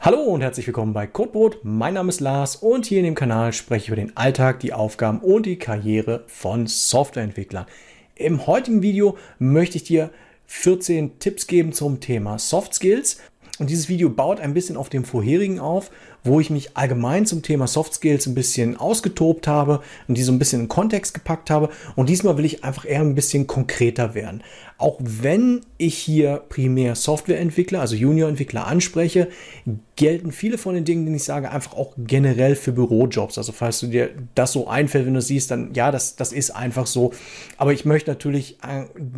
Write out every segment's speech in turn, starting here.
Hallo und herzlich willkommen bei Code-Bot. Mein Name ist Lars und hier in dem Kanal spreche ich über den Alltag, die Aufgaben und die Karriere von Softwareentwicklern. Im heutigen Video möchte ich dir 14 Tipps geben zum Thema Soft Skills. Und dieses Video baut ein bisschen auf dem vorherigen auf, wo ich mich allgemein zum Thema Soft Skills ein bisschen ausgetobt habe und die so ein bisschen in Kontext gepackt habe. Und diesmal will ich einfach eher ein bisschen konkreter werden. Auch wenn ich hier primär Softwareentwickler, also Juniorentwickler anspreche, gelten viele von den Dingen, die ich sage, einfach auch generell für Bürojobs. Also falls du dir das so einfällt, wenn du siehst, dann ja, das ist einfach so. Aber ich möchte natürlich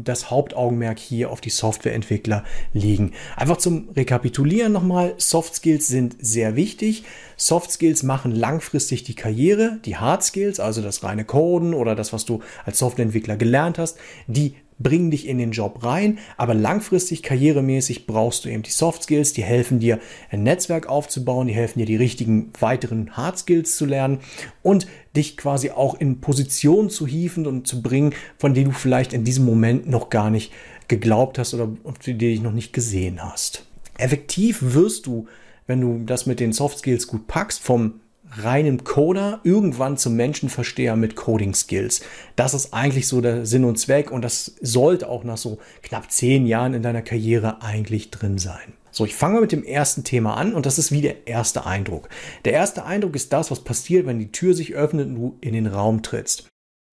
das Hauptaugenmerk hier auf die Softwareentwickler legen. Einfach zum Rekapitulieren. Nochmal, Soft Skills sind sehr wichtig. Soft Skills machen langfristig die Karriere. Die Hard Skills, also das reine Coden oder das, was du als Softwareentwickler gelernt hast, die bringen dich in den Job rein, aber langfristig karrieremäßig brauchst du eben die Soft Skills, die helfen dir, ein Netzwerk aufzubauen, die helfen dir, die richtigen weiteren Hard Skills zu lernen und dich quasi auch in Positionen zu hieven und zu bringen, von denen du vielleicht in diesem Moment noch gar nicht geglaubt hast oder die dich noch nicht gesehen hast. Effektiv wirst du, wenn du das mit den Soft Skills gut packst, vom reinen Coder irgendwann zum Menschenversteher mit Coding Skills. Das ist eigentlich so der Sinn und Zweck und das sollte auch nach so knapp 10 Jahren in deiner Karriere eigentlich drin sein. So, ich fange mal mit dem ersten Thema an und das ist wie der erste Eindruck. Der erste Eindruck ist das, was passiert, wenn die Tür sich öffnet und du in den Raum trittst.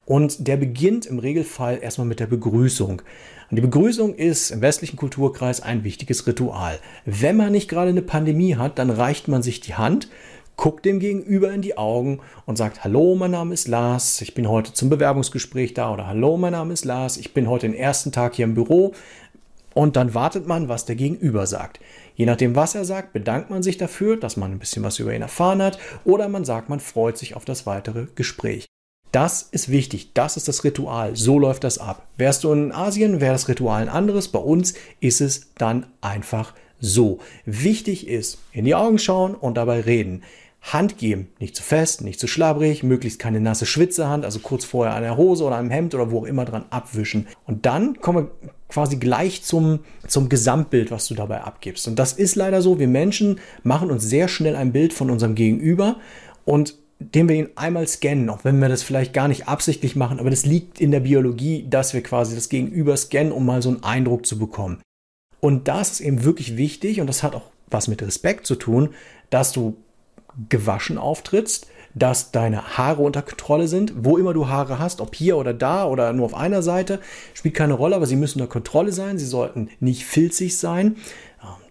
Und der beginnt im Regelfall erstmal mit der Begrüßung. Und die Begrüßung ist im westlichen Kulturkreis ein wichtiges Ritual. Wenn man nicht gerade eine Pandemie hat, dann reicht man sich die Hand, guckt dem Gegenüber in die Augen und sagt, hallo, mein Name ist Lars, ich bin heute zum Bewerbungsgespräch da oder hallo, mein Name ist Lars, ich bin heute den ersten Tag hier im Büro. Und dann wartet man, was der Gegenüber sagt. Je nachdem, was er sagt, bedankt man sich dafür, dass man ein bisschen was über ihn erfahren hat oder man sagt, man freut sich auf das weitere Gespräch. Das ist wichtig, das ist das Ritual, so läuft das ab. Wärst du in Asien, wäre das Ritual ein anderes, bei uns ist es dann einfach so. Wichtig ist, in die Augen schauen und dabei reden. Hand geben, nicht zu fest, nicht zu schlabbrig, möglichst keine nasse Schwitzehand, also kurz vorher an der Hose oder am Hemd oder wo auch immer dran abwischen. Und dann kommen wir quasi gleich zum Gesamtbild, was du dabei abgibst. Und das ist leider so, wir Menschen machen uns sehr schnell ein Bild von unserem Gegenüber und den wir ihn einmal scannen, auch wenn wir das vielleicht gar nicht absichtlich machen, aber das liegt in der Biologie, dass wir quasi das Gegenüber scannen, um mal so einen Eindruck zu bekommen. Und das ist eben wirklich wichtig und das hat auch was mit Respekt zu tun, dass du gewaschen auftrittst, dass deine Haare unter Kontrolle sind, wo immer du Haare hast, ob hier oder da oder nur auf einer Seite, spielt keine Rolle, aber sie müssen unter Kontrolle sein, sie sollten nicht filzig sein.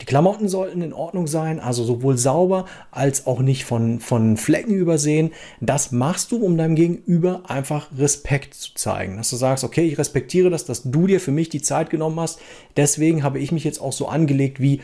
Die Klamotten sollten in Ordnung sein, also sowohl sauber als auch nicht von Flecken übersehen. Das machst du, um deinem Gegenüber einfach Respekt zu zeigen. Dass du sagst, okay, ich respektiere das, dass du dir für mich die Zeit genommen hast. Deswegen habe ich mich jetzt auch so angelegt, wie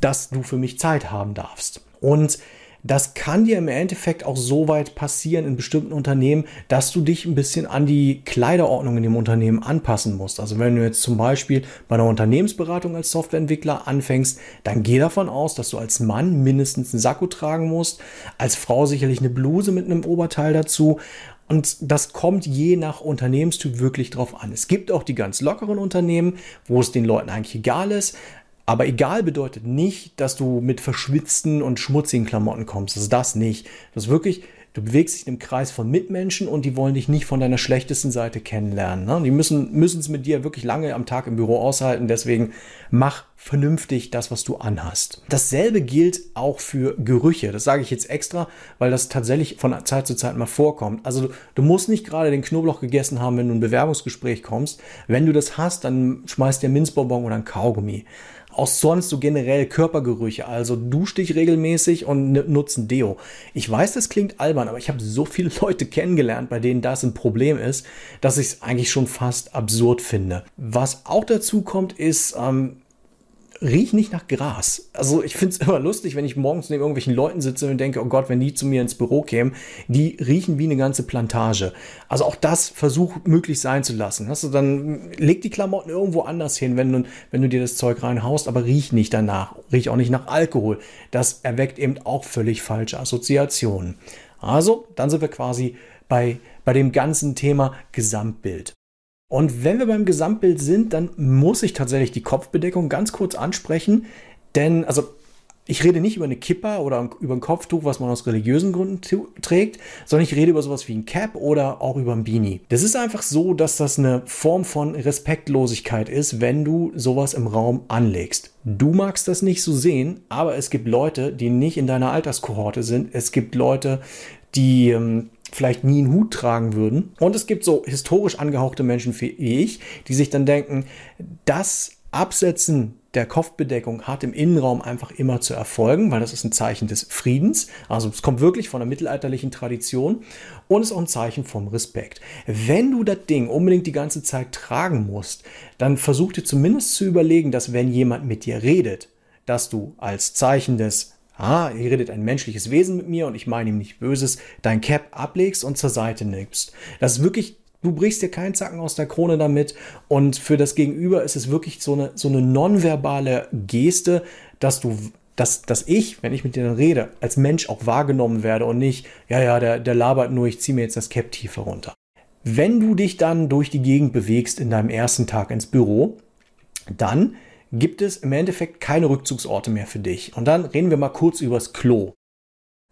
dass du für mich Zeit haben darfst. Und das kann dir im Endeffekt auch so weit passieren in bestimmten Unternehmen, dass du dich ein bisschen an die Kleiderordnung in dem Unternehmen anpassen musst. Also wenn du jetzt zum Beispiel bei einer Unternehmensberatung als Softwareentwickler anfängst, dann geh davon aus, dass du als Mann mindestens einen Sakko tragen musst, als Frau sicherlich eine Bluse mit einem Oberteil dazu. Und das kommt je nach Unternehmenstyp wirklich drauf an. Es gibt auch die ganz lockeren Unternehmen, wo es den Leuten eigentlich egal ist. Aber egal bedeutet nicht, dass du mit verschwitzten und schmutzigen Klamotten kommst. Also das nicht. Das ist wirklich, du bewegst dich in einem Kreis von Mitmenschen und die wollen dich nicht von deiner schlechtesten Seite kennenlernen. Ne? Die müssen es mit dir wirklich lange am Tag im Büro aushalten. Deswegen mach vernünftig das, was du anhast. Dasselbe gilt auch für Gerüche. Das sage ich jetzt extra, weil das tatsächlich von Zeit zu Zeit mal vorkommt. Also du musst nicht gerade den Knoblauch gegessen haben, wenn du in ein Bewerbungsgespräch kommst. Wenn du das hast, dann schmeißt dir einen Minzbonbon oder einen Kaugummi. Auch sonst so generell Körpergerüche, also dusch dich regelmäßig und nutze Deo. Ich weiß, das klingt albern, aber ich habe so viele Leute kennengelernt, bei denen das ein Problem ist, dass ich es eigentlich schon fast absurd finde. Was auch dazu kommt, ist riech nicht nach Gras. Also ich finde es immer lustig, wenn ich morgens neben irgendwelchen Leuten sitze und denke, oh Gott, wenn die zu mir ins Büro kämen, die riechen wie eine ganze Plantage. Also auch das versuch möglich sein zu lassen. Also dann leg die Klamotten irgendwo anders hin, wenn du dir das Zeug reinhaust, aber riech nicht danach. Riech auch nicht nach Alkohol. Das erweckt eben auch völlig falsche Assoziationen. Also dann sind wir quasi bei dem ganzen Thema Gesamtbild. Und wenn wir beim Gesamtbild sind, dann muss ich tatsächlich die Kopfbedeckung ganz kurz ansprechen, denn also ich rede nicht über eine Kippa oder über ein Kopftuch, was man aus religiösen Gründen trägt, sondern ich rede über sowas wie ein Cap oder auch über ein Beanie. Das ist einfach so, dass das eine Form von Respektlosigkeit ist, wenn du sowas im Raum anlegst. Du magst das nicht so sehen, aber es gibt Leute, die nicht in deiner Alterskohorte sind. Es gibt Leute, die vielleicht nie einen Hut tragen würden. Und es gibt so historisch angehauchte Menschen wie ich, die sich dann denken, das Absetzen der Kopfbedeckung hat im Innenraum einfach immer zu erfolgen, weil das ist ein Zeichen des Friedens. Also es kommt wirklich von der mittelalterlichen Tradition und ist auch ein Zeichen vom Respekt. Wenn du das Ding unbedingt die ganze Zeit tragen musst, dann versuch dir zumindest zu überlegen, dass wenn jemand mit dir redet, dass du als Zeichen des hier redet ein menschliches Wesen mit mir und ich meine ihm nicht Böses, dein Cap ablegst und zur Seite nimmst. Das ist wirklich, du brichst dir keinen Zacken aus der Krone damit und für das Gegenüber ist es wirklich so eine nonverbale Geste, dass ich, wenn ich mit dir dann rede, als Mensch auch wahrgenommen werde und nicht, der labert nur, ich ziehe mir jetzt das Cap tiefer runter. Wenn du dich dann durch die Gegend bewegst in deinem ersten Tag ins Büro, dann gibt es im Endeffekt keine Rückzugsorte mehr für dich. Und dann reden wir mal kurz übers Klo.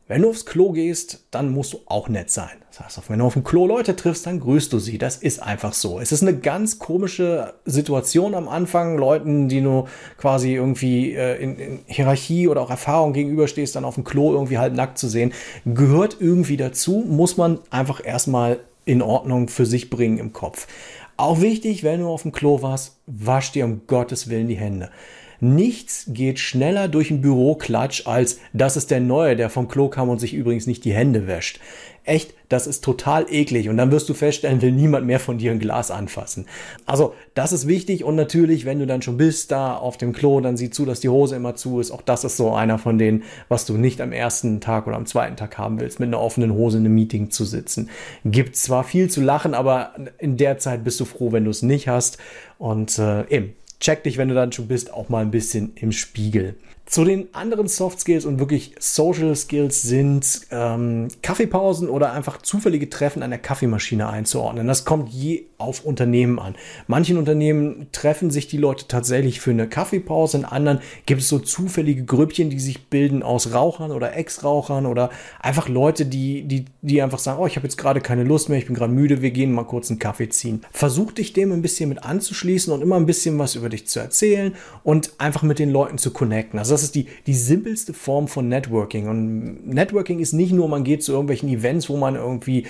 Wenn du aufs Klo gehst, dann musst du auch nett sein. Das heißt, wenn du auf dem Klo Leute triffst, dann grüßt du sie. Das ist einfach so. Es ist eine ganz komische Situation am Anfang, Leuten, die du quasi irgendwie in Hierarchie oder auch Erfahrung gegenüberstehst, dann auf dem Klo irgendwie halt nackt zu sehen. Gehört irgendwie dazu, muss man einfach erstmal in Ordnung für sich bringen im Kopf. Auch wichtig, wenn du auf dem Klo warst, wasch dir um Gottes Willen die Hände. Nichts geht schneller durch einen Büroklatsch als, das ist der Neue, der vom Klo kam und sich übrigens nicht die Hände wäscht. Echt, das ist total eklig und dann wirst du feststellen, will niemand mehr von dir ein Glas anfassen. Also das ist wichtig und natürlich, wenn du dann schon bist da auf dem Klo, dann sieh zu, dass die Hose immer zu ist. Auch das ist so einer von denen, was du nicht am ersten Tag oder am zweiten Tag haben willst, mit einer offenen Hose in einem Meeting zu sitzen. Gibt zwar viel zu lachen, aber in der Zeit bist du froh, wenn du es nicht hast und eben. Check dich, wenn du dann schon bist, auch mal ein bisschen im Spiegel. Zu den anderen Soft Skills und wirklich Social Skills sind Kaffeepausen oder einfach zufällige Treffen an der Kaffeemaschine einzuordnen. Das kommt je auf Unternehmen an. Manchen Unternehmen treffen sich die Leute tatsächlich für eine Kaffeepause, in anderen gibt es so zufällige Grüppchen, die sich bilden aus Rauchern oder Ex-Rauchern oder einfach Leute, die einfach sagen, oh, ich habe jetzt gerade keine Lust mehr, ich bin gerade müde, wir gehen mal kurz einen Kaffee ziehen. Versuch dich dem ein bisschen mit anzuschließen und immer ein bisschen was über dich zu erzählen und einfach mit den Leuten zu connecten. Also das ist die simpelste Form von Networking. Und Networking ist nicht nur, man geht zu irgendwelchen Events, wo man irgendwie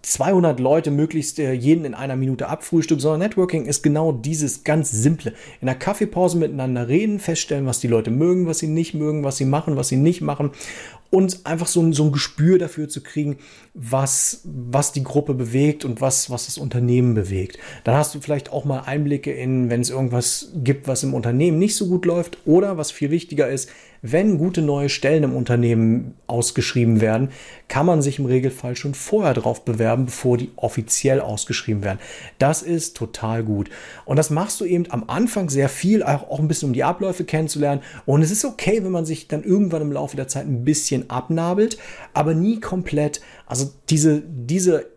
200 Leute möglichst jeden in einer Minute abfrühstückt, sondern Networking ist genau dieses ganz Simple. In einer Kaffeepause miteinander reden, feststellen, was die Leute mögen, was sie nicht mögen, was sie machen, was sie nicht machen und einfach so ein Gespür dafür zu kriegen, was die Gruppe bewegt und was das Unternehmen bewegt. Dann hast du vielleicht auch mal Einblicke in, wenn es irgendwas gibt, was im Unternehmen nicht so gut läuft oder was viel wichtiger ist, wenn gute neue Stellen im Unternehmen ausgeschrieben werden, kann man sich im Regelfall schon vorher drauf bewerben, bevor die offiziell ausgeschrieben werden. Das ist total gut. Und das machst du eben am Anfang sehr viel, auch ein bisschen um die Abläufe kennenzulernen. Und es ist okay, wenn man sich dann irgendwann im Laufe der Zeit ein bisschen abnabelt, aber nie komplett. Also dieser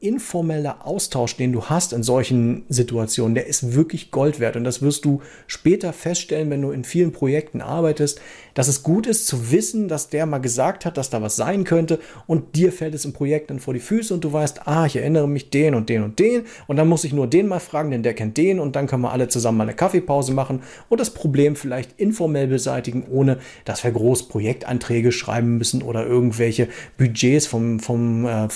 informelle Austausch, den du hast in solchen Situationen, der ist wirklich Gold wert. Und das wirst du später feststellen, wenn du in vielen Projekten arbeitest, dass es gut ist zu wissen, dass der mal gesagt hat, dass da was sein könnte und dir fällt es im Projekt dann vor die Füße und du weißt, ich erinnere mich den und den und den und dann muss ich nur den mal fragen, denn der kennt den und dann können wir alle zusammen mal eine Kaffeepause machen und das Problem vielleicht informell beseitigen, ohne dass wir groß Projektanträge schreiben müssen oder irgendwelche Budgets vom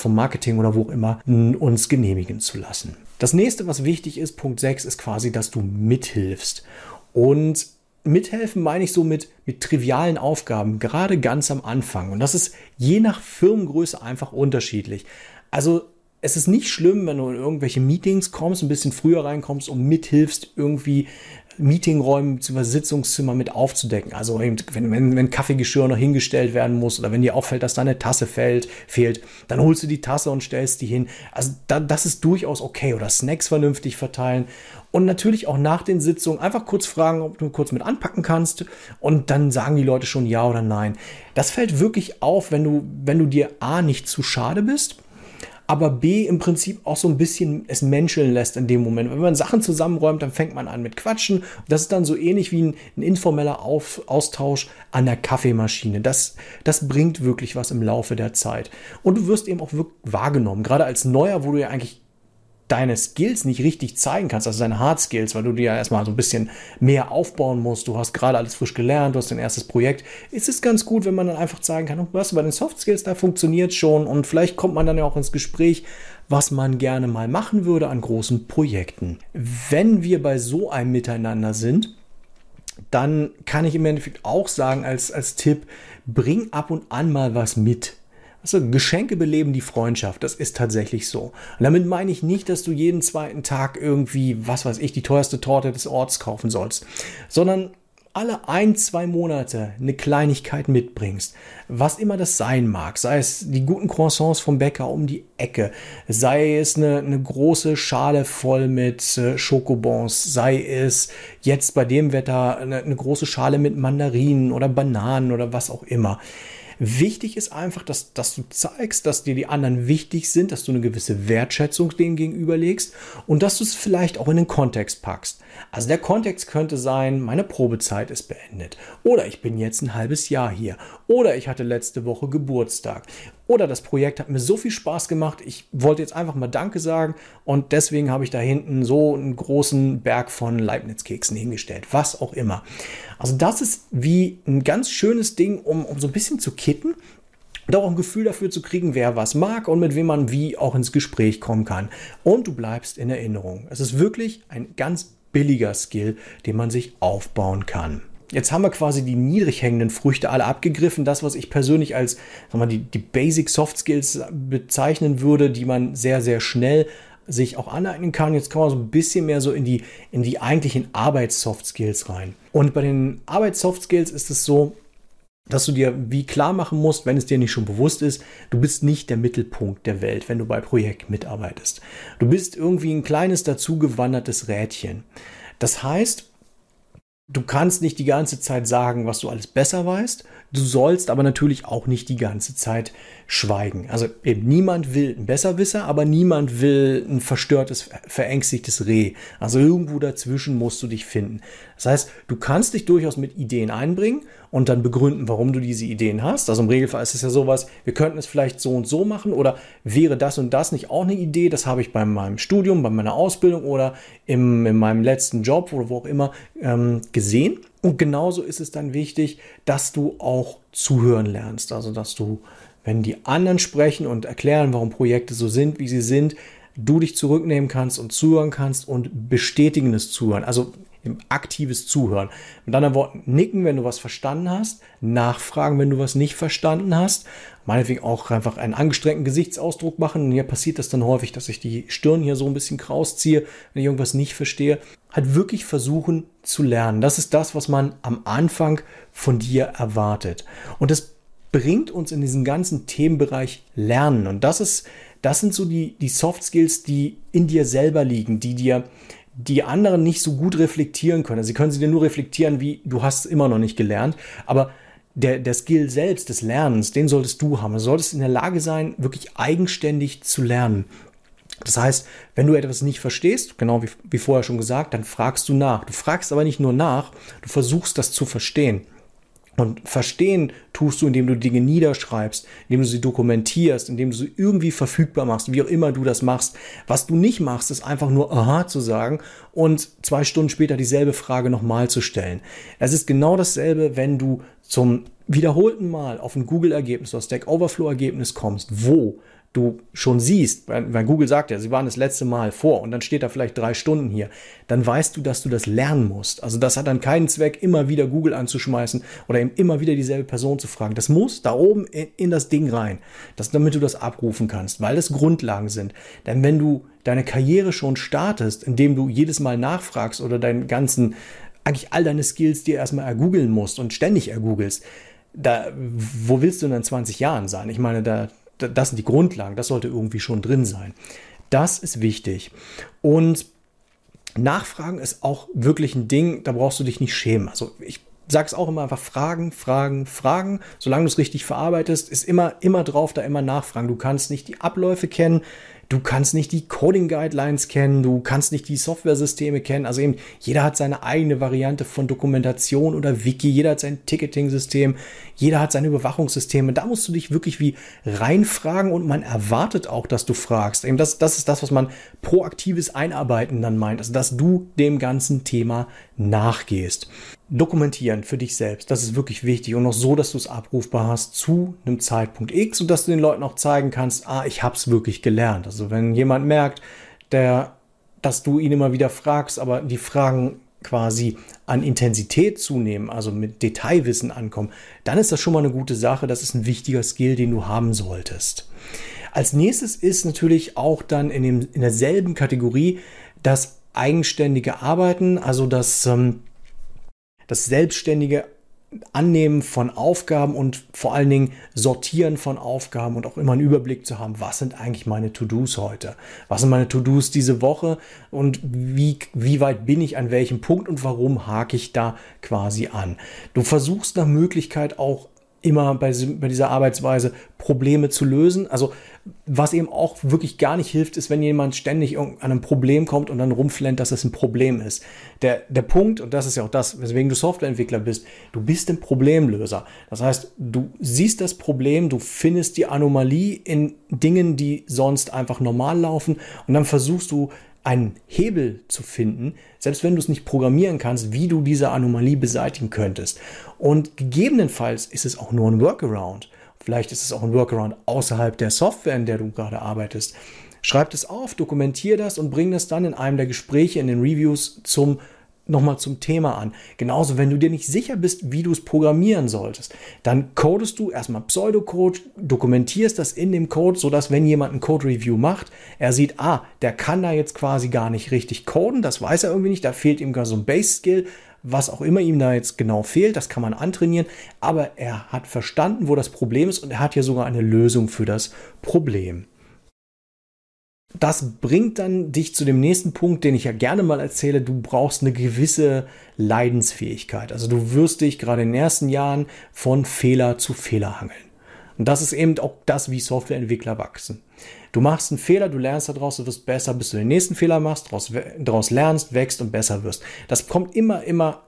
Marketing oder wo auch immer uns genehmigen zu lassen. Das nächste, was wichtig ist, Punkt 6, ist quasi, dass du mithilfst. Und mithelfen meine ich so mit trivialen Aufgaben, gerade ganz am Anfang. Und das ist je nach Firmengröße einfach unterschiedlich. Also es ist nicht schlimm, wenn du in irgendwelche Meetings kommst, ein bisschen früher reinkommst und mithilfst, irgendwie Meetingräume bzw. Sitzungszimmer mit aufzudecken. Also wenn Kaffeegeschirr noch hingestellt werden muss oder wenn dir auffällt, dass deine Tasse fehlt, dann holst du die Tasse und stellst die hin. Also das ist durchaus okay. Oder Snacks vernünftig verteilen. Und natürlich auch nach den Sitzungen einfach kurz fragen, ob du kurz mit anpacken kannst. Und dann sagen die Leute schon ja oder nein. Das fällt wirklich auf, wenn du dir A, nicht zu schade bist, aber B, im Prinzip auch so ein bisschen es menscheln lässt in dem Moment. Wenn man Sachen zusammenräumt, dann fängt man an mit Quatschen. Das ist dann so ähnlich wie ein informeller Austausch an der Kaffeemaschine. Das bringt wirklich was im Laufe der Zeit. Und du wirst eben auch wirklich wahrgenommen. Gerade als Neuer, wo du ja eigentlich deine Skills nicht richtig zeigen kannst, also deine Hard Skills, weil du dir ja erstmal so ein bisschen mehr aufbauen musst. Du hast gerade alles frisch gelernt, du hast dein erstes Projekt. Es ist ganz gut, wenn man dann einfach zeigen kann, was bei den Soft Skills, da funktioniert schon. Und vielleicht kommt man dann ja auch ins Gespräch, was man gerne mal machen würde an großen Projekten. Wenn wir bei so einem Miteinander sind, dann kann ich im Endeffekt auch sagen als Tipp, bring ab und an mal was mit. Also Geschenke beleben die Freundschaft, das ist tatsächlich so. Und damit meine ich nicht, dass du jeden zweiten Tag irgendwie, was weiß ich, die teuerste Torte des Orts kaufen sollst, sondern alle 1-2 Monate eine Kleinigkeit mitbringst, was immer das sein mag, sei es die guten Croissants vom Bäcker um die Ecke, sei es eine große Schale voll mit Schokobons, sei es jetzt bei dem Wetter eine große Schale mit Mandarinen oder Bananen oder was auch immer. Wichtig ist einfach, dass du zeigst, dass dir die anderen wichtig sind, dass du eine gewisse Wertschätzung denen gegenüberlegst und dass du es vielleicht auch in den Kontext packst. Also der Kontext könnte sein, meine Probezeit ist beendet oder ich bin jetzt ein halbes Jahr hier oder ich hatte letzte Woche Geburtstag oder das Projekt hat mir so viel Spaß gemacht, ich wollte jetzt einfach mal Danke sagen und deswegen habe ich da hinten so einen großen Berg von Leibniz-Keksen hingestellt, was auch immer. Also das ist wie ein ganz schönes Ding, um so ein bisschen zu kitten und auch ein Gefühl dafür zu kriegen, wer was mag und mit wem man wie auch ins Gespräch kommen kann. Und du bleibst in Erinnerung. Es ist wirklich ein ganz billiger Skill, den man sich aufbauen kann. Jetzt haben wir quasi die niedrig hängenden Früchte alle abgegriffen. Das, was ich persönlich als die Basic Soft Skills bezeichnen würde, die man sehr, sehr schnell sich auch aneignen kann. Jetzt kann man so ein bisschen mehr so in die eigentlichen Arbeits-Soft Skills rein. Und bei den Arbeits-Soft Skills ist es so, dass du dir wie klar machen musst, wenn es dir nicht schon bewusst ist, du bist nicht der Mittelpunkt der Welt, wenn du bei Projekten mitarbeitest. Du bist irgendwie ein kleines, dazugewandertes Rädchen. Das heißt, du kannst nicht die ganze Zeit sagen, was du alles besser weißt. Du sollst aber natürlich auch nicht die ganze Zeit schweigen. Also eben niemand will ein Besserwisser, aber niemand will ein verstörtes, verängstigtes Reh. Also irgendwo dazwischen musst du dich finden. Das heißt, du kannst dich durchaus mit Ideen einbringen und dann begründen, warum du diese Ideen hast. Also im Regelfall ist es ja sowas, wir könnten es vielleicht so und so machen oder wäre das und das nicht auch eine Idee? Das habe ich bei meinem Studium, bei meiner Ausbildung oder in meinem letzten Job oder wo auch immer gesehen. Und genauso ist es dann wichtig, dass du auch zuhören lernst. Also dass du, wenn die anderen sprechen und erklären, warum Projekte so sind, wie sie sind, du dich zurücknehmen kannst und zuhören kannst und bestätigendes Zuhören, also aktives Zuhören. Mit anderen Worten, nicken, wenn du was verstanden hast, nachfragen, wenn du was nicht verstanden hast, meinetwegen auch einfach einen angestrengten Gesichtsausdruck machen. Und hier passiert das dann häufig, dass ich die Stirn hier so ein bisschen kraus ziehe, wenn ich irgendwas nicht verstehe. Halt wirklich versuchen zu lernen. Das ist das, was man am Anfang von dir erwartet. Und das bringt uns in diesen ganzen Themenbereich Lernen. Und das sind so die Soft Skills, die in dir selber liegen, die dir die anderen nicht so gut reflektieren können. Also sie können sie dir nur reflektieren, wie du hast immer noch nicht gelernt. Aber der Skill selbst des Lernens, den solltest du haben. Du solltest in der Lage sein, wirklich eigenständig zu lernen. Das heißt, wenn du etwas nicht verstehst, genau wie vorher schon gesagt, dann fragst du nach. Du fragst aber nicht nur nach, du versuchst das zu verstehen. Und verstehen tust du, indem du Dinge niederschreibst, indem du sie dokumentierst, indem du sie irgendwie verfügbar machst, wie auch immer du das machst. Was du nicht machst, ist einfach nur aha zu sagen und 2 Stunden später dieselbe Frage nochmal zu stellen. Es ist genau dasselbe, wenn du zum wiederholten Mal auf ein Google-Ergebnis oder Stack Overflow-Ergebnis kommst, wo du schon siehst, weil Google sagt ja, sie waren das letzte Mal vor und dann steht da vielleicht 3 Stunden hier, dann weißt du, dass du das lernen musst. Also das hat dann keinen Zweck, immer wieder Google anzuschmeißen oder eben immer wieder dieselbe Person zu fragen. Das muss da oben in das Ding rein, damit du das abrufen kannst, weil das Grundlagen sind. Denn wenn du deine Karriere schon startest, indem du jedes Mal nachfragst oder deinen ganzen eigentlich all deine Skills dir erstmal ergoogeln musst und ständig ergoogelst, da, wo willst du denn in 20 Jahren sein? Ich meine, das sind die Grundlagen, das sollte irgendwie schon drin sein. Das ist wichtig. Und Nachfragen ist auch wirklich ein Ding, da brauchst du dich nicht schämen. Also ich sage es auch immer einfach, Fragen, Fragen, Fragen. Solange du es richtig verarbeitest, ist immer drauf, da immer nachfragen. Du kannst nicht die Abläufe kennen, du kannst nicht die Coding-Guidelines kennen, du kannst nicht die Software-Systeme kennen. Also eben, jeder hat seine eigene Variante von Dokumentation oder Wiki, jeder hat sein Ticketing-System, jeder hat seine Überwachungssysteme. Da musst du dich wirklich wie reinfragen und man erwartet auch, dass du fragst. Eben das ist das, was man proaktives Einarbeiten dann meint, also dass du dem ganzen Thema nachgehst. Dokumentieren für dich selbst, das ist wirklich wichtig und noch so, dass du es abrufbar hast zu einem Zeitpunkt X, sodass du den Leuten auch zeigen kannst, ich habe es wirklich gelernt. Also wenn jemand merkt, dass du ihn immer wieder fragst, aber die Fragen quasi an Intensität zunehmen, also mit Detailwissen ankommen, dann ist das schon mal eine gute Sache. Das ist ein wichtiger Skill, den du haben solltest. Als nächstes ist natürlich auch dann in derselben Kategorie das eigenständige Arbeiten, also das selbstständige Annehmen von Aufgaben und vor allen Dingen Sortieren von Aufgaben und auch immer einen Überblick zu haben, was sind eigentlich meine To-Dos heute? Was sind meine To-Dos diese Woche? Und wie weit bin ich an welchem Punkt und warum hake ich da quasi an? Du versuchst nach Möglichkeit auch immer bei dieser Arbeitsweise Probleme zu lösen. Also was eben auch wirklich gar nicht hilft, ist, wenn jemand ständig an einem Problem kommt und dann rumflennt, dass das ein Problem ist. Der Punkt, und das ist ja auch das, weswegen du Softwareentwickler bist, du bist ein Problemlöser. Das heißt, du siehst das Problem, du findest die Anomalie in Dingen, die sonst einfach normal laufen und dann versuchst du, einen Hebel zu finden, selbst wenn du es nicht programmieren kannst, wie du diese Anomalie beseitigen könntest. Und gegebenenfalls ist es auch nur ein Workaround. Vielleicht ist es auch ein Workaround außerhalb der Software, in der du gerade arbeitest. Schreib das auf, dokumentier das und bring das dann in einem der Gespräche, in den Reviews nochmal zum Thema an. Genauso, wenn du dir nicht sicher bist, wie du es programmieren solltest, dann codest du erstmal Pseudocode, dokumentierst das in dem Code, sodass, wenn jemand ein Code-Review macht, er sieht, der kann da jetzt quasi gar nicht richtig coden, das weiß er irgendwie nicht, da fehlt ihm gar so ein Base-Skill, was auch immer ihm da jetzt genau fehlt, das kann man antrainieren, aber er hat verstanden, wo das Problem ist und er hat ja sogar eine Lösung für das Problem. Das bringt dann dich zu dem nächsten Punkt, den ich ja gerne mal erzähle. Du brauchst eine gewisse Leidensfähigkeit. Also du wirst dich gerade in den ersten Jahren von Fehler zu Fehler hangeln. Und das ist eben auch das, wie Softwareentwickler wachsen. Du machst einen Fehler, du lernst daraus, du wirst besser, bis du den nächsten Fehler machst, daraus lernst, wächst und besser wirst. Das kommt immer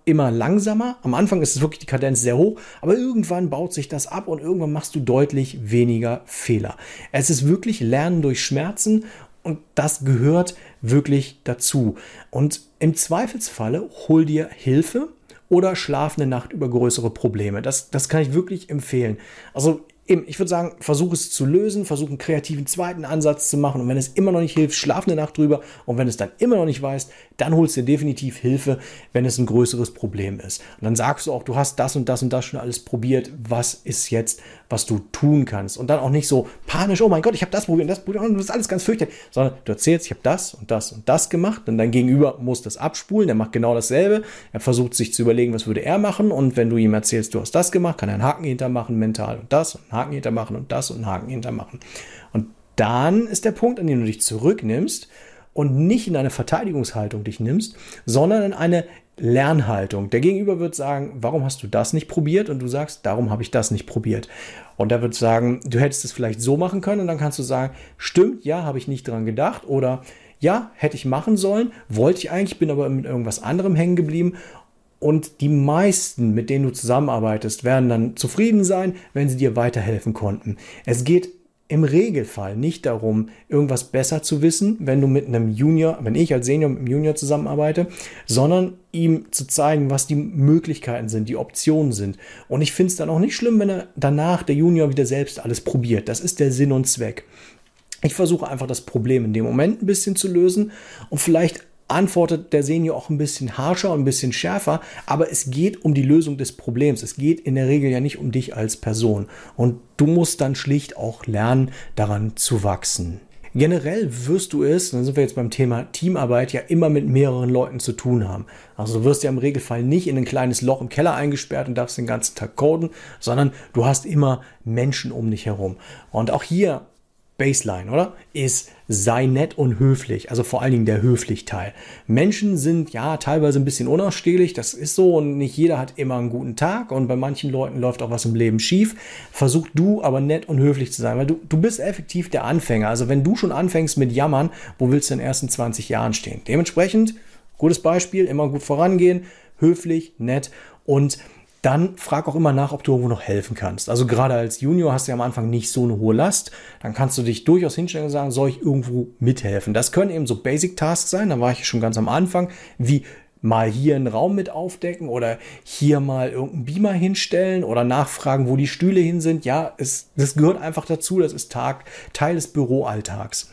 langsamer. Am Anfang ist es wirklich die Kadenz sehr hoch, aber irgendwann baut sich das ab und irgendwann machst du deutlich weniger Fehler. Es ist wirklich Lernen durch Schmerzen. Und das gehört wirklich dazu. Und im Zweifelsfalle hol dir Hilfe oder schlaf eine Nacht über größere Probleme. Das kann ich wirklich empfehlen. Also eben, ich würde sagen, versuch es zu lösen, versuch einen kreativen zweiten Ansatz zu machen. Und wenn es immer noch nicht hilft, schlaf eine Nacht drüber. Und wenn es dann immer noch nicht weißt, dann holst du dir definitiv Hilfe, wenn es ein größeres Problem ist. Und dann sagst du auch, du hast das und das und das schon alles probiert. Was ist jetzt, was du tun kannst? Und dann auch nicht so panisch, oh mein Gott, ich habe das probiert und das ist alles ganz fürchterlich. Sondern du erzählst, ich habe das und das und das gemacht. Und dein Gegenüber muss das abspulen, der macht genau dasselbe. Er versucht sich zu überlegen, was würde er machen. Und wenn du ihm erzählst, du hast das gemacht, kann er einen Haken hintermachen, mental und das und einen Haken hintermachen und das und einen Haken hintermachen. Und dann ist der Punkt, an dem du dich zurücknimmst und nicht in eine Verteidigungshaltung dich nimmst, sondern in eine Lernhaltung. Der Gegenüber wird sagen, warum hast du das nicht probiert? Und du sagst, darum habe ich das nicht probiert. Und er wird sagen, du hättest es vielleicht so machen können. Und dann kannst du sagen, stimmt, ja, habe ich nicht dran gedacht. Oder ja, hätte ich machen sollen, wollte ich eigentlich, bin aber mit irgendwas anderem hängen geblieben. Und die meisten, mit denen du zusammenarbeitest, werden dann zufrieden sein, wenn sie dir weiterhelfen konnten. Es geht im Regelfall nicht darum, irgendwas besser zu wissen, wenn ich als Senior mit einem Junior zusammenarbeite, sondern ihm zu zeigen, was die Möglichkeiten sind, die Optionen sind. Und ich finde es dann auch nicht schlimm, wenn danach der Junior wieder selbst alles probiert. Das ist der Sinn und Zweck. Ich versuche einfach, das Problem in dem Moment ein bisschen zu lösen und vielleicht antwortet der Senior auch ein bisschen harscher und ein bisschen schärfer, aber es geht um die Lösung des Problems. Es geht in der Regel ja nicht um dich als Person. Und du musst dann schlicht auch lernen, daran zu wachsen. Generell wirst du es, dann sind wir jetzt beim Thema Teamarbeit, ja immer mit mehreren Leuten zu tun haben. Also du wirst ja im Regelfall nicht in ein kleines Loch im Keller eingesperrt und darfst den ganzen Tag coden, sondern du hast immer Menschen um dich herum. Und auch hier Baseline, oder? Ist, sei nett und höflich, also vor allen Dingen der Höflich-Teil. Menschen sind ja teilweise ein bisschen unausstehlich, das ist so und nicht jeder hat immer einen guten Tag und bei manchen Leuten läuft auch was im Leben schief. Versuch du aber nett und höflich zu sein, weil du bist effektiv der Anfänger. Also wenn du schon anfängst mit Jammern, wo willst du in den ersten 20 Jahren stehen? Dementsprechend, gutes Beispiel, immer gut vorangehen, höflich, nett und dann frag auch immer nach, ob du irgendwo noch helfen kannst. Also gerade als Junior hast du ja am Anfang nicht so eine hohe Last. Dann kannst du dich durchaus hinstellen und sagen, soll ich irgendwo mithelfen? Das können eben so Basic-Tasks sein, da war ich schon ganz am Anfang, wie mal hier einen Raum mit aufdecken oder hier mal irgendeinen Beamer hinstellen oder nachfragen, wo die Stühle hin sind. Ja, das gehört einfach dazu, das ist Teil des Büroalltags.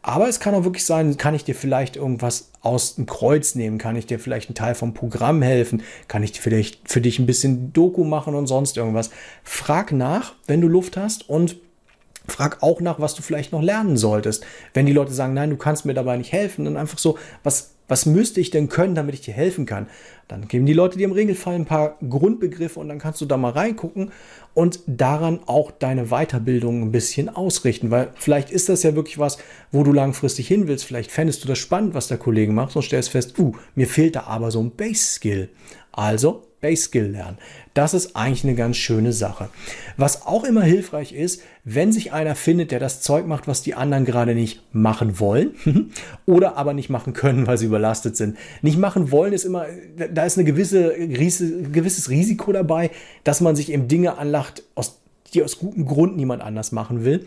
Aber es kann auch wirklich sein, kann ich dir vielleicht irgendwas aus dem Kreuz nehmen? Kann ich dir vielleicht einen Teil vom Programm helfen? Kann ich vielleicht für dich ein bisschen Doku machen und sonst irgendwas? Frag nach, wenn du Luft hast und frag auch nach, was du vielleicht noch lernen solltest. Wenn die Leute sagen, nein, du kannst mir dabei nicht helfen, dann einfach so, was müsste ich denn können, damit ich dir helfen kann? Dann geben die Leute dir im Regelfall ein paar Grundbegriffe und dann kannst du da mal reingucken und daran auch deine Weiterbildung ein bisschen ausrichten, weil vielleicht ist das ja wirklich was, wo du langfristig hin willst. Vielleicht fändest du das spannend, was der Kollege macht und stellst fest, mir fehlt da aber so ein Base-Skill. Also Base-Skill lernen. Das ist eigentlich eine ganz schöne Sache. Was auch immer hilfreich ist, wenn sich einer findet, der das Zeug macht, was die anderen gerade nicht machen wollen oder aber nicht machen können, weil sie überlastet sind. Nicht machen wollen ist immer, da ist ein gewisses Risiko dabei, dass man sich eben Dinge anlacht, die aus gutem Grund niemand anders machen will.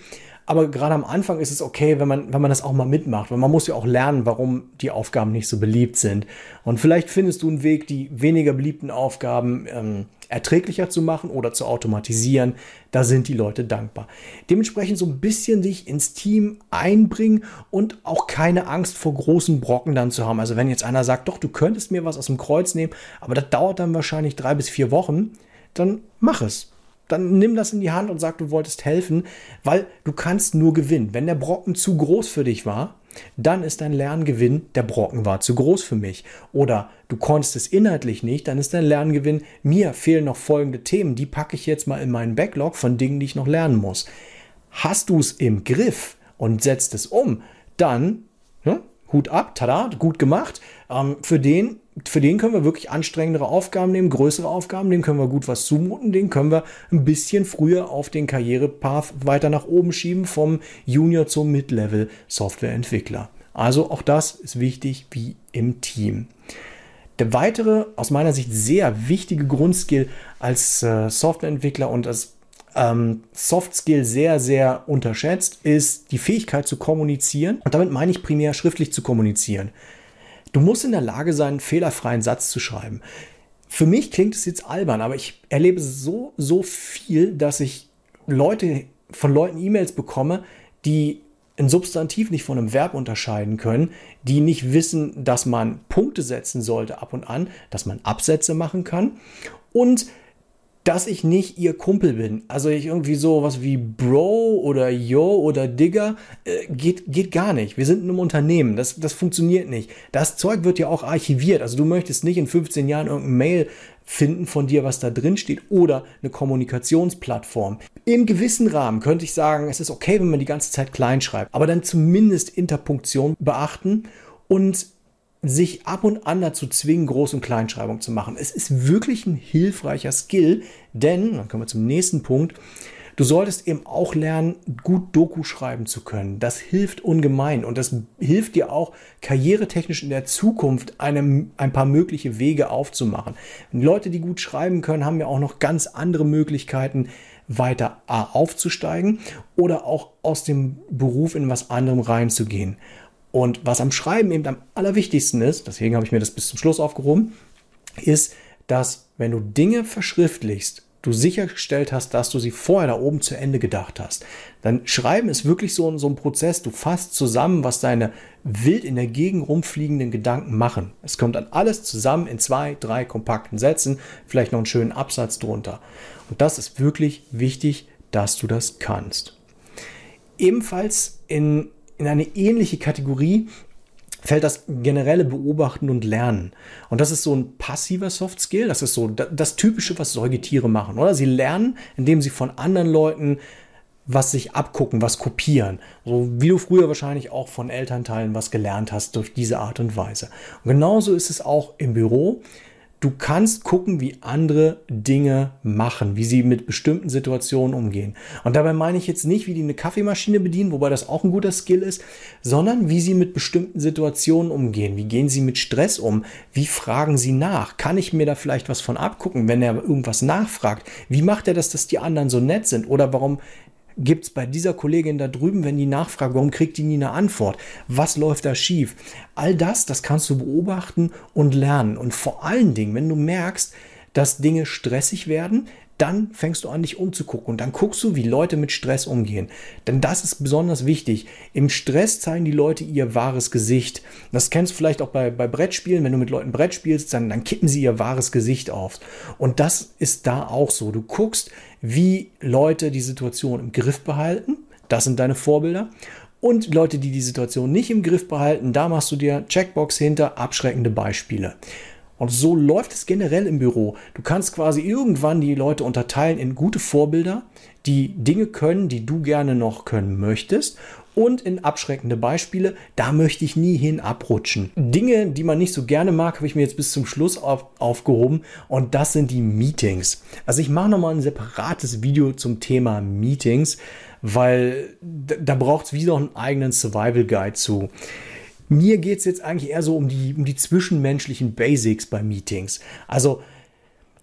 Aber gerade am Anfang ist es okay, wenn man das auch mal mitmacht, weil man muss ja auch lernen, warum die Aufgaben nicht so beliebt sind. Und vielleicht findest du einen Weg, die weniger beliebten Aufgaben erträglicher zu machen oder zu automatisieren. Da sind die Leute dankbar. Dementsprechend so ein bisschen dich ins Team einbringen und auch keine Angst vor großen Brocken dann zu haben. Also wenn jetzt einer sagt, doch, du könntest mir was aus dem Kreuz nehmen, aber das dauert dann wahrscheinlich 3 bis 4 Wochen, dann mach es. Dann nimm das in die Hand und sag, du wolltest helfen, weil du kannst nur gewinnen. Wenn der Brocken zu groß für dich war, dann ist dein Lerngewinn, der Brocken war zu groß für mich. Oder du konntest es inhaltlich nicht, dann ist dein Lerngewinn, mir fehlen noch folgende Themen, die packe ich jetzt mal in meinen Backlog von Dingen, die ich noch lernen muss. Hast du es im Griff und setzt es um, dann Hut ab, tada, gut gemacht. Für den können wir wirklich anstrengendere Aufgaben nehmen, größere Aufgaben, dem können wir gut was zumuten, den können wir ein bisschen früher auf den Karrierepath weiter nach oben schieben, vom Junior zum Mid-Level Softwareentwickler. Also auch das ist wichtig wie im Team. Der weitere, aus meiner Sicht sehr wichtige Grundskill als Softwareentwickler und als Soft-Skill sehr, sehr unterschätzt, ist die Fähigkeit zu kommunizieren. Und damit meine ich primär schriftlich zu kommunizieren. Du musst in der Lage sein, einen fehlerfreien Satz zu schreiben. Für mich klingt es jetzt albern, aber ich erlebe so viel, dass ich von Leuten E-Mails bekomme, die ein Substantiv nicht von einem Verb unterscheiden können, die nicht wissen, dass man Punkte setzen sollte ab und an, dass man Absätze machen kann und dass ich nicht ihr Kumpel bin. Also ich irgendwie sowas wie Bro oder Yo oder Digger geht gar nicht. Wir sind in einem Unternehmen. Das funktioniert nicht. Das Zeug wird ja auch archiviert. Also du möchtest nicht in 15 Jahren irgendein Mail finden von dir, was da drin steht, oder eine Kommunikationsplattform. Im gewissen Rahmen könnte ich sagen, es ist okay, wenn man die ganze Zeit klein schreibt, aber dann zumindest Interpunktion beachten und sich ab und an dazu zwingen, Groß- und Kleinschreibung zu machen. Es ist wirklich ein hilfreicher Skill, denn, dann kommen wir zum nächsten Punkt, du solltest eben auch lernen, gut Doku schreiben zu können. Das hilft ungemein und das hilft dir auch, karrieretechnisch in der Zukunft ein paar mögliche Wege aufzumachen. Und Leute, die gut schreiben können, haben ja auch noch ganz andere Möglichkeiten, weiter aufzusteigen oder auch aus dem Beruf in was anderem reinzugehen. Und was am Schreiben eben am allerwichtigsten ist, deswegen habe ich mir das bis zum Schluss aufgehoben, ist, dass wenn du Dinge verschriftlichst, du sichergestellt hast, dass du sie vorher da oben zu Ende gedacht hast. Dann Schreiben ist wirklich so ein Prozess, du fasst zusammen, was deine wild in der Gegend rumfliegenden Gedanken machen. Es kommt dann alles zusammen in 2, 3 kompakten Sätzen, vielleicht noch einen schönen Absatz drunter. Und das ist wirklich wichtig, dass du das kannst. Ebenfalls in in eine ähnliche Kategorie fällt das generelle Beobachten und Lernen. Und das ist so ein passiver Soft Skill. Das ist so das Typische, was Säugetiere machen, oder? Sie lernen, indem sie von anderen Leuten was sich abgucken, was kopieren. So wie du früher wahrscheinlich auch von Elternteilen was gelernt hast durch diese Art und Weise. Und genauso ist es auch im Büro. Du kannst gucken, wie andere Dinge machen, wie sie mit bestimmten Situationen umgehen. Und dabei meine ich jetzt nicht, wie die eine Kaffeemaschine bedienen, wobei das auch ein guter Skill ist, sondern wie sie mit bestimmten Situationen umgehen. Wie gehen sie mit Stress um? Wie fragen sie nach? Kann ich mir da vielleicht was von abgucken, wenn er irgendwas nachfragt? Wie macht er das, dass die anderen so nett sind? Oder warum gibt es bei dieser Kollegin da drüben, wenn die nachfragt, warum kriegt die nie eine Antwort? Was läuft da schief? All das kannst du beobachten und lernen. Und vor allen Dingen, wenn du merkst, dass Dinge stressig werden, dann fängst du an, dich umzugucken. Und dann guckst du, wie Leute mit Stress umgehen. Denn das ist besonders wichtig. Im Stress zeigen die Leute ihr wahres Gesicht. Das kennst du vielleicht auch bei Brettspielen. Wenn du mit Leuten Brett spielst, dann kippen sie ihr wahres Gesicht auf. Und das ist da auch so. Du guckst, wie Leute die Situation im Griff behalten. Das sind deine Vorbilder. Und Leute, die die Situation nicht im Griff behalten, da machst du dir Checkbox hinter, abschreckende Beispiele. Und so läuft es generell im Büro. Du kannst quasi irgendwann die Leute unterteilen in gute Vorbilder, die Dinge können, die du gerne noch können möchtest, und in abschreckende Beispiele, da möchte ich nie hin abrutschen. Dinge, die man nicht so gerne mag, habe ich mir jetzt bis zum Schluss aufgehoben, und das sind die Meetings. Also ich mache nochmal ein separates Video zum Thema Meetings, weil da braucht es wieder einen eigenen Survival Guide zu. Mir geht es jetzt eigentlich eher so um die zwischenmenschlichen Basics bei Meetings. Also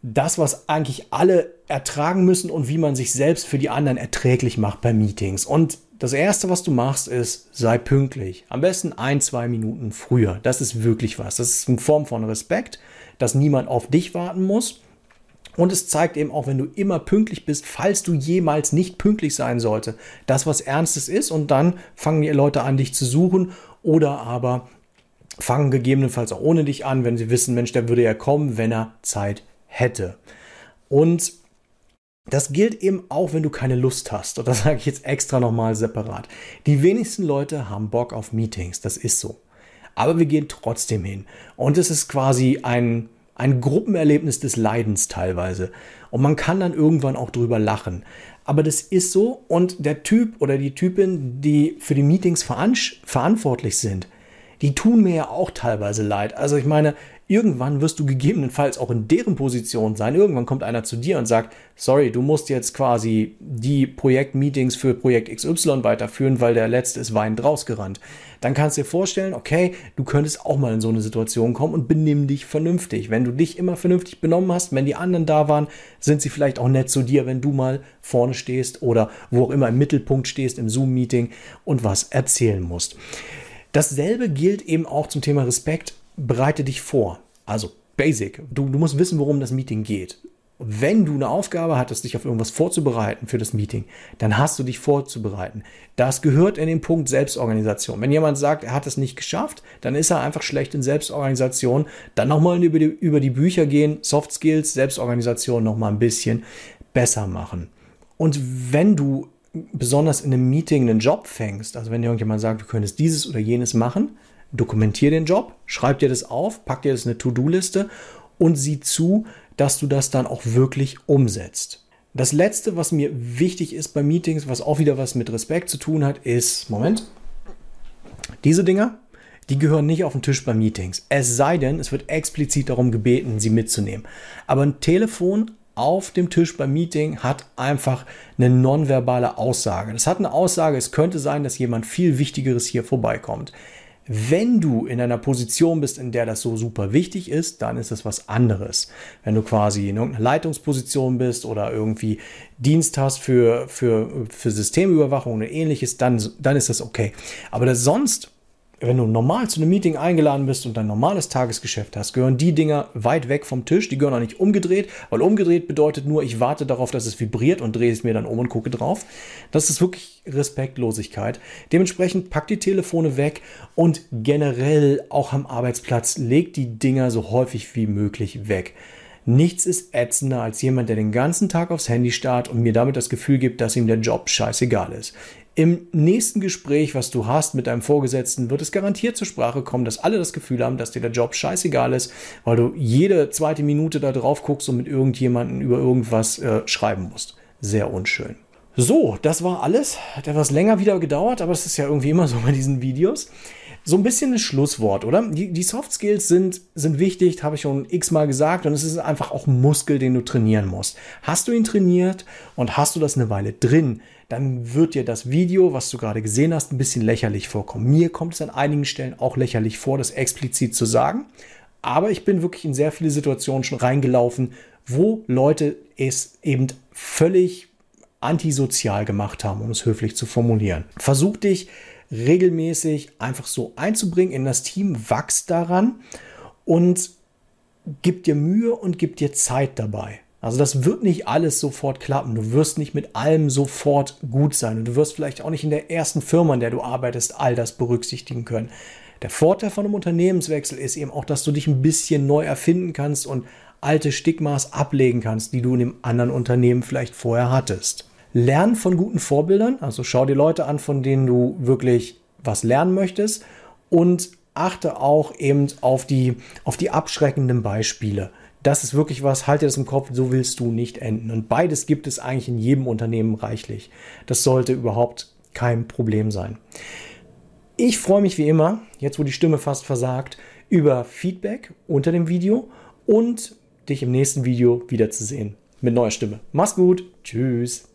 das, was eigentlich alle ertragen müssen und wie man sich selbst für die anderen erträglich macht bei Meetings. Und das Erste, was du machst, ist, sei pünktlich. Am besten 1-2 Minuten früher. Das ist wirklich was. Das ist eine Form von Respekt, dass niemand auf dich warten muss. Und es zeigt eben auch, wenn du immer pünktlich bist, falls du jemals nicht pünktlich sein sollte, dass was Ernstes ist, und dann fangen die Leute an, dich zu suchen, oder aber fangen gegebenenfalls auch ohne dich an, wenn sie wissen, Mensch, der würde ja kommen, wenn er Zeit hätte. Und das gilt eben auch, wenn du keine Lust hast. Und das sage ich jetzt extra nochmal separat. Die wenigsten Leute haben Bock auf Meetings, das ist so. Aber wir gehen trotzdem hin. Und es ist quasi ein Gruppenerlebnis des Leidens teilweise. Und man kann dann irgendwann auch drüber lachen. Aber das ist so, und der Typ oder die Typin, die für die Meetings verantwortlich sind, die tun mir ja auch teilweise leid. Also ich meine, irgendwann wirst du gegebenenfalls auch in deren Position sein. Irgendwann kommt einer zu dir und sagt, sorry, du musst jetzt quasi die Projektmeetings für Projekt XY weiterführen, weil der Letzte ist weinend rausgerannt. Dann kannst du dir vorstellen, okay, du könntest auch mal in so eine Situation kommen, und benimm dich vernünftig. Wenn du dich immer vernünftig benommen hast, wenn die anderen da waren, sind sie vielleicht auch nett zu dir, wenn du mal vorne stehst oder wo auch immer im Mittelpunkt stehst, im Zoom-Meeting und was erzählen musst. Dasselbe gilt eben auch zum Thema Respekt. Bereite dich vor. Also basic. Du musst wissen, worum das Meeting geht. Und wenn du eine Aufgabe hattest, dich auf irgendwas vorzubereiten für das Meeting, dann hast du dich vorzubereiten. Das gehört in den Punkt Selbstorganisation. Wenn jemand sagt, er hat es nicht geschafft, dann ist er einfach schlecht in Selbstorganisation. Dann nochmal über die Bücher gehen, Soft Skills, Selbstorganisation nochmal ein bisschen besser machen. Und wenn du besonders in einem Meeting einen Job fängst, also wenn dir irgendjemand sagt, du könntest dieses oder jenes machen, dokumentier den Job, schreib dir das auf, pack dir das in eine To-Do-Liste und sieh zu, dass du das dann auch wirklich umsetzt. Das Letzte, was mir wichtig ist bei Meetings, was auch wieder was mit Respekt zu tun hat, ist, diese Dinger, die gehören nicht auf den Tisch bei Meetings. Es sei denn, es wird explizit darum gebeten, sie mitzunehmen. Aber ein Telefon auf dem Tisch beim Meeting hat einfach eine nonverbale Aussage. Das hat eine Aussage, es könnte sein, dass jemand viel Wichtigeres hier vorbeikommt. Wenn du in einer Position bist, in der das so super wichtig ist, dann ist das was anderes. Wenn du quasi in irgendeiner Leitungsposition bist oder irgendwie Dienst hast für Systemüberwachung und Ähnliches, dann ist das okay. Aber das sonst, wenn du normal zu einem Meeting eingeladen bist und dein normales Tagesgeschäft hast, gehören die Dinger weit weg vom Tisch. Die gehören auch nicht umgedreht, weil umgedreht bedeutet nur, ich warte darauf, dass es vibriert und drehe es mir dann um und gucke drauf. Das ist wirklich Respektlosigkeit. Dementsprechend pack die Telefone weg, und generell auch am Arbeitsplatz leg die Dinger so häufig wie möglich weg. Nichts ist ätzender als jemand, der den ganzen Tag aufs Handy starrt und mir damit das Gefühl gibt, dass ihm der Job scheißegal ist. Im nächsten Gespräch, was du hast mit deinem Vorgesetzten, wird es garantiert zur Sprache kommen, dass alle das Gefühl haben, dass dir der Job scheißegal ist, weil du jede zweite Minute da drauf guckst und mit irgendjemandem über irgendwas schreiben musst. Sehr unschön. So, das war alles. Hat etwas länger wieder gedauert, aber es ist ja irgendwie immer so bei diesen Videos. So ein bisschen ein Schlusswort, oder? Die Soft Skills sind wichtig, habe ich schon x-mal gesagt. Und es ist einfach auch ein Muskel, den du trainieren musst. Hast du ihn trainiert und hast du das eine Weile drin, dann wird dir das Video, was du gerade gesehen hast, ein bisschen lächerlich vorkommen. Mir kommt es an einigen Stellen auch lächerlich vor, das explizit zu sagen. Aber ich bin wirklich in sehr viele Situationen schon reingelaufen, wo Leute es eben völlig antisozial gemacht haben, um es höflich zu formulieren. Versuch dich regelmäßig einfach so einzubringen in das Team, wachs daran und gib dir Mühe und gib dir Zeit dabei. Also das wird nicht alles sofort klappen. Du wirst nicht mit allem sofort gut sein und du wirst vielleicht auch nicht in der ersten Firma, in der du arbeitest, all das berücksichtigen können. Der Vorteil von einem Unternehmenswechsel ist eben auch, dass du dich ein bisschen neu erfinden kannst und alte Stigmas ablegen kannst, die du in dem anderen Unternehmen vielleicht vorher hattest. Lernen von guten Vorbildern, also schau dir Leute an, von denen du wirklich was lernen möchtest und achte auch eben auf die abschreckenden Beispiele. Das ist wirklich was, halte das im Kopf, so willst du nicht enden. Und beides gibt es eigentlich in jedem Unternehmen reichlich. Das sollte überhaupt kein Problem sein. Ich freue mich wie immer, jetzt wo die Stimme fast versagt, über Feedback unter dem Video und dich im nächsten Video wiederzusehen mit neuer Stimme. Mach's gut, tschüss.